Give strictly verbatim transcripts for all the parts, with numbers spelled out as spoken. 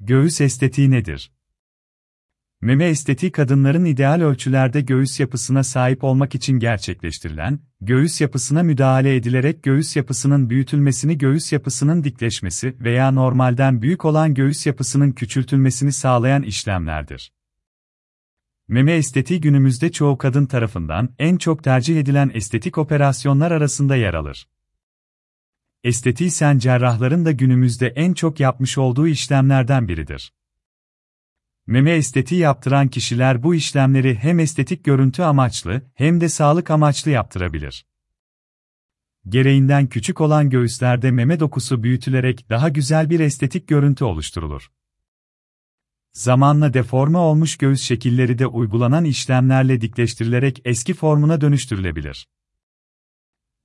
Göğüs estetiği nedir? Meme estetiği kadınların ideal ölçülerde göğüs yapısına sahip olmak için gerçekleştirilen, göğüs yapısına müdahale edilerek göğüs yapısının büyütülmesini, göğüs yapısının dikleşmesi veya normalden büyük olan göğüs yapısının küçültülmesini sağlayan işlemlerdir. Meme estetiği günümüzde çoğu kadın tarafından en çok tercih edilen estetik operasyonlar arasında yer alır. Estetisyen cerrahların da günümüzde en çok yapmış olduğu işlemlerden biridir. Meme estetiği yaptıran kişiler bu işlemleri hem estetik görüntü amaçlı hem de sağlık amaçlı yaptırabilir. Gereğinden küçük olan göğüslerde meme dokusu büyütülerek daha güzel bir estetik görüntü oluşturulur. Zamanla deforme olmuş göğüs şekilleri de uygulanan işlemlerle dikleştirilerek eski formuna dönüştürülebilir.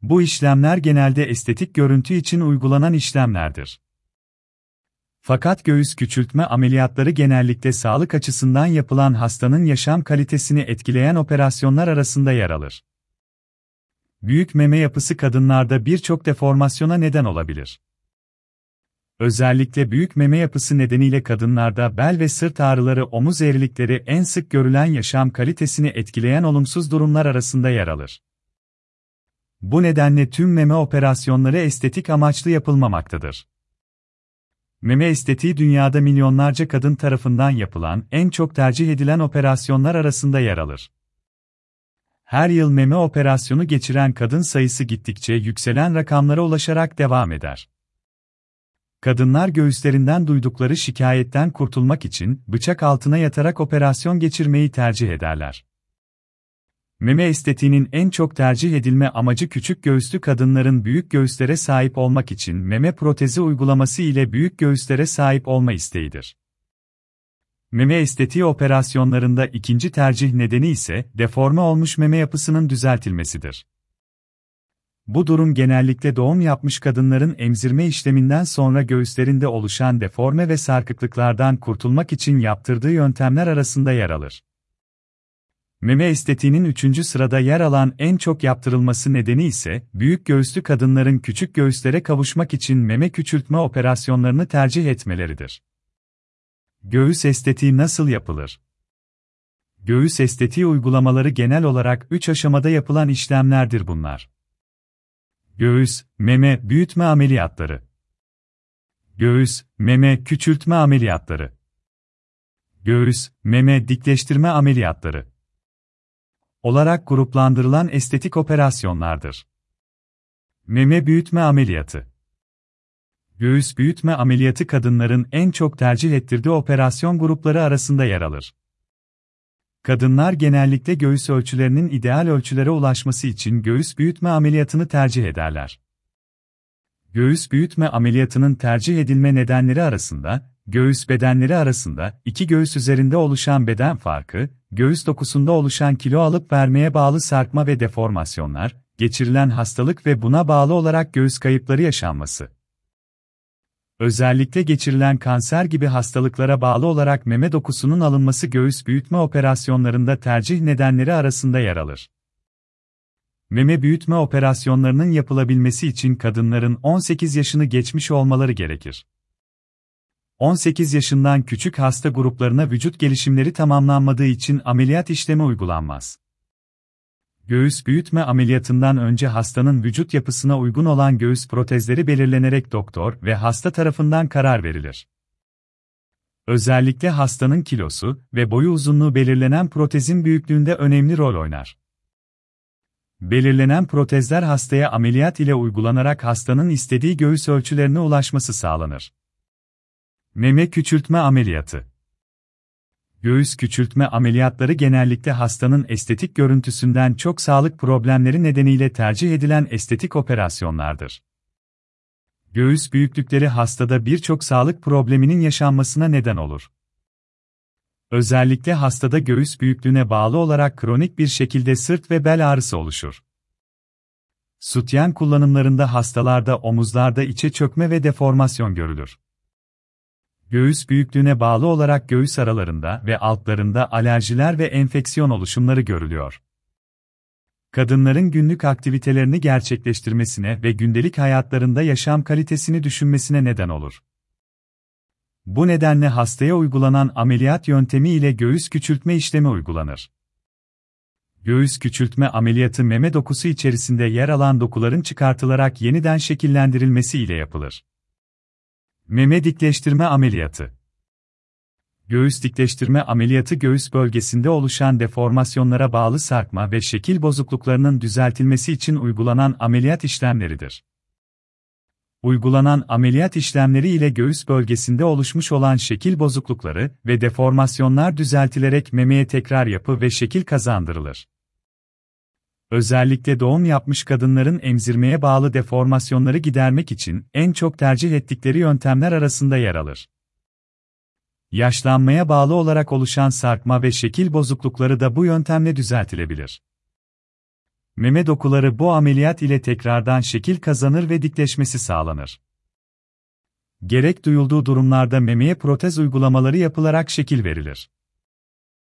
Bu işlemler genelde estetik görüntü için uygulanan işlemlerdir. Fakat göğüs küçültme ameliyatları genellikle sağlık açısından yapılan hastanın yaşam kalitesini etkileyen operasyonlar arasında yer alır. Büyük meme yapısı kadınlarda birçok deformasyona neden olabilir. Özellikle büyük meme yapısı nedeniyle kadınlarda bel ve sırt ağrıları, omuz eğrilikleri en sık görülen yaşam kalitesini etkileyen olumsuz durumlar arasında yer alır. Bu nedenle tüm meme operasyonları estetik amaçlı yapılmamaktadır. Meme estetiği dünyada milyonlarca kadın tarafından yapılan en çok tercih edilen operasyonlar arasında yer alır. Her yıl meme operasyonu geçiren kadın sayısı gittikçe yükselen rakamlara ulaşarak devam eder. Kadınlar göğüslerinden duydukları şikayetten kurtulmak için bıçak altına yatarak operasyon geçirmeyi tercih ederler. Meme estetiğinin en çok tercih edilme amacı küçük göğüslü kadınların büyük göğüslere sahip olmak için meme protezi uygulaması ile büyük göğüslere sahip olma isteğidir. Meme estetiği operasyonlarında ikinci tercih nedeni ise deforme olmuş meme yapısının düzeltilmesidir. Bu durum genellikle doğum yapmış kadınların emzirme işleminden sonra göğüslerinde oluşan deforme ve sarkıklıklardan kurtulmak için yaptırdığı yöntemler arasında yer alır. Meme estetiğinin üçüncü sırada yer alan en çok yaptırılması nedeni ise, büyük göğüslü kadınların küçük göğüslere kavuşmak için meme küçültme operasyonlarını tercih etmeleridir. Göğüs estetiği nasıl yapılır? Göğüs estetiği uygulamaları genel olarak üç aşamada yapılan işlemlerdir bunlar. Göğüs, meme büyütme ameliyatları. Göğüs, meme küçültme ameliyatları. Göğüs, meme dikleştirme ameliyatları olarak gruplandırılan estetik operasyonlardır. Meme büyütme ameliyatı. Göğüs büyütme ameliyatı kadınların en çok tercih ettirdiği operasyon grupları arasında yer alır. Kadınlar genellikle göğüs ölçülerinin ideal ölçülere ulaşması için göğüs büyütme ameliyatını tercih ederler. Göğüs büyütme ameliyatının tercih edilme nedenleri arasında, göğüs bedenleri arasında, iki göğüs üzerinde oluşan beden farkı, göğüs dokusunda oluşan kilo alıp vermeye bağlı sarkma ve deformasyonlar, geçirilen hastalık ve buna bağlı olarak göğüs kayıpları yaşanması. Özellikle geçirilen kanser gibi hastalıklara bağlı olarak meme dokusunun alınması göğüs büyütme operasyonlarında tercih nedenleri arasında yer alır. Meme büyütme operasyonlarının yapılabilmesi için kadınların on sekiz yaşını geçmiş olmaları gerekir. on sekiz yaşından küçük hasta gruplarına vücut gelişimleri tamamlanmadığı için ameliyat işlemi uygulanmaz. Göğüs büyütme ameliyatından önce hastanın vücut yapısına uygun olan göğüs protezleri belirlenerek doktor ve hasta tarafından karar verilir. Özellikle hastanın kilosu ve boyu uzunluğu belirlenen protezin büyüklüğünde önemli rol oynar. Belirlenen protezler hastaya ameliyat ile uygulanarak hastanın istediği göğüs ölçülerine ulaşması sağlanır. Meme küçültme ameliyatı. Göğüs küçültme ameliyatları genellikle hastanın estetik görüntüsünden çok sağlık problemleri nedeniyle tercih edilen estetik operasyonlardır. Göğüs büyüklükleri hastada birçok sağlık probleminin yaşanmasına neden olur. Özellikle hastada göğüs büyüklüğüne bağlı olarak kronik bir şekilde sırt ve bel ağrısı oluşur. Sütyen kullanımlarında hastalarda omuzlarda içe çökme ve deformasyon görülür. Göğüs büyüklüğüne bağlı olarak göğüs aralarında ve altlarında alerjiler ve enfeksiyon oluşumları görülüyor. Kadınların günlük aktivitelerini gerçekleştirmesine ve gündelik hayatlarında yaşam kalitesini düşünmesine neden olur. Bu nedenle hastaya uygulanan ameliyat yöntemi ile göğüs küçültme işlemi uygulanır. Göğüs küçültme ameliyatı meme dokusu içerisinde yer alan dokuların çıkartılarak yeniden şekillendirilmesi ile yapılır. Meme dikleştirme ameliyatı. Göğüs dikleştirme ameliyatı göğüs bölgesinde oluşan deformasyonlara bağlı sarkma ve şekil bozukluklarının düzeltilmesi için uygulanan ameliyat işlemleridir. Uygulanan ameliyat işlemleri ile göğüs bölgesinde oluşmuş olan şekil bozuklukları ve deformasyonlar düzeltilerek memeye tekrar yapı ve şekil kazandırılır. Özellikle doğum yapmış kadınların emzirmeye bağlı deformasyonları gidermek için en çok tercih ettikleri yöntemler arasında yer alır. Yaşlanmaya bağlı olarak oluşan sarkma ve şekil bozuklukları da bu yöntemle düzeltilebilir. Meme dokuları bu ameliyat ile tekrardan şekil kazanır ve dikleşmesi sağlanır. Gerek duyulduğu durumlarda memeye protez uygulamaları yapılarak şekil verilir.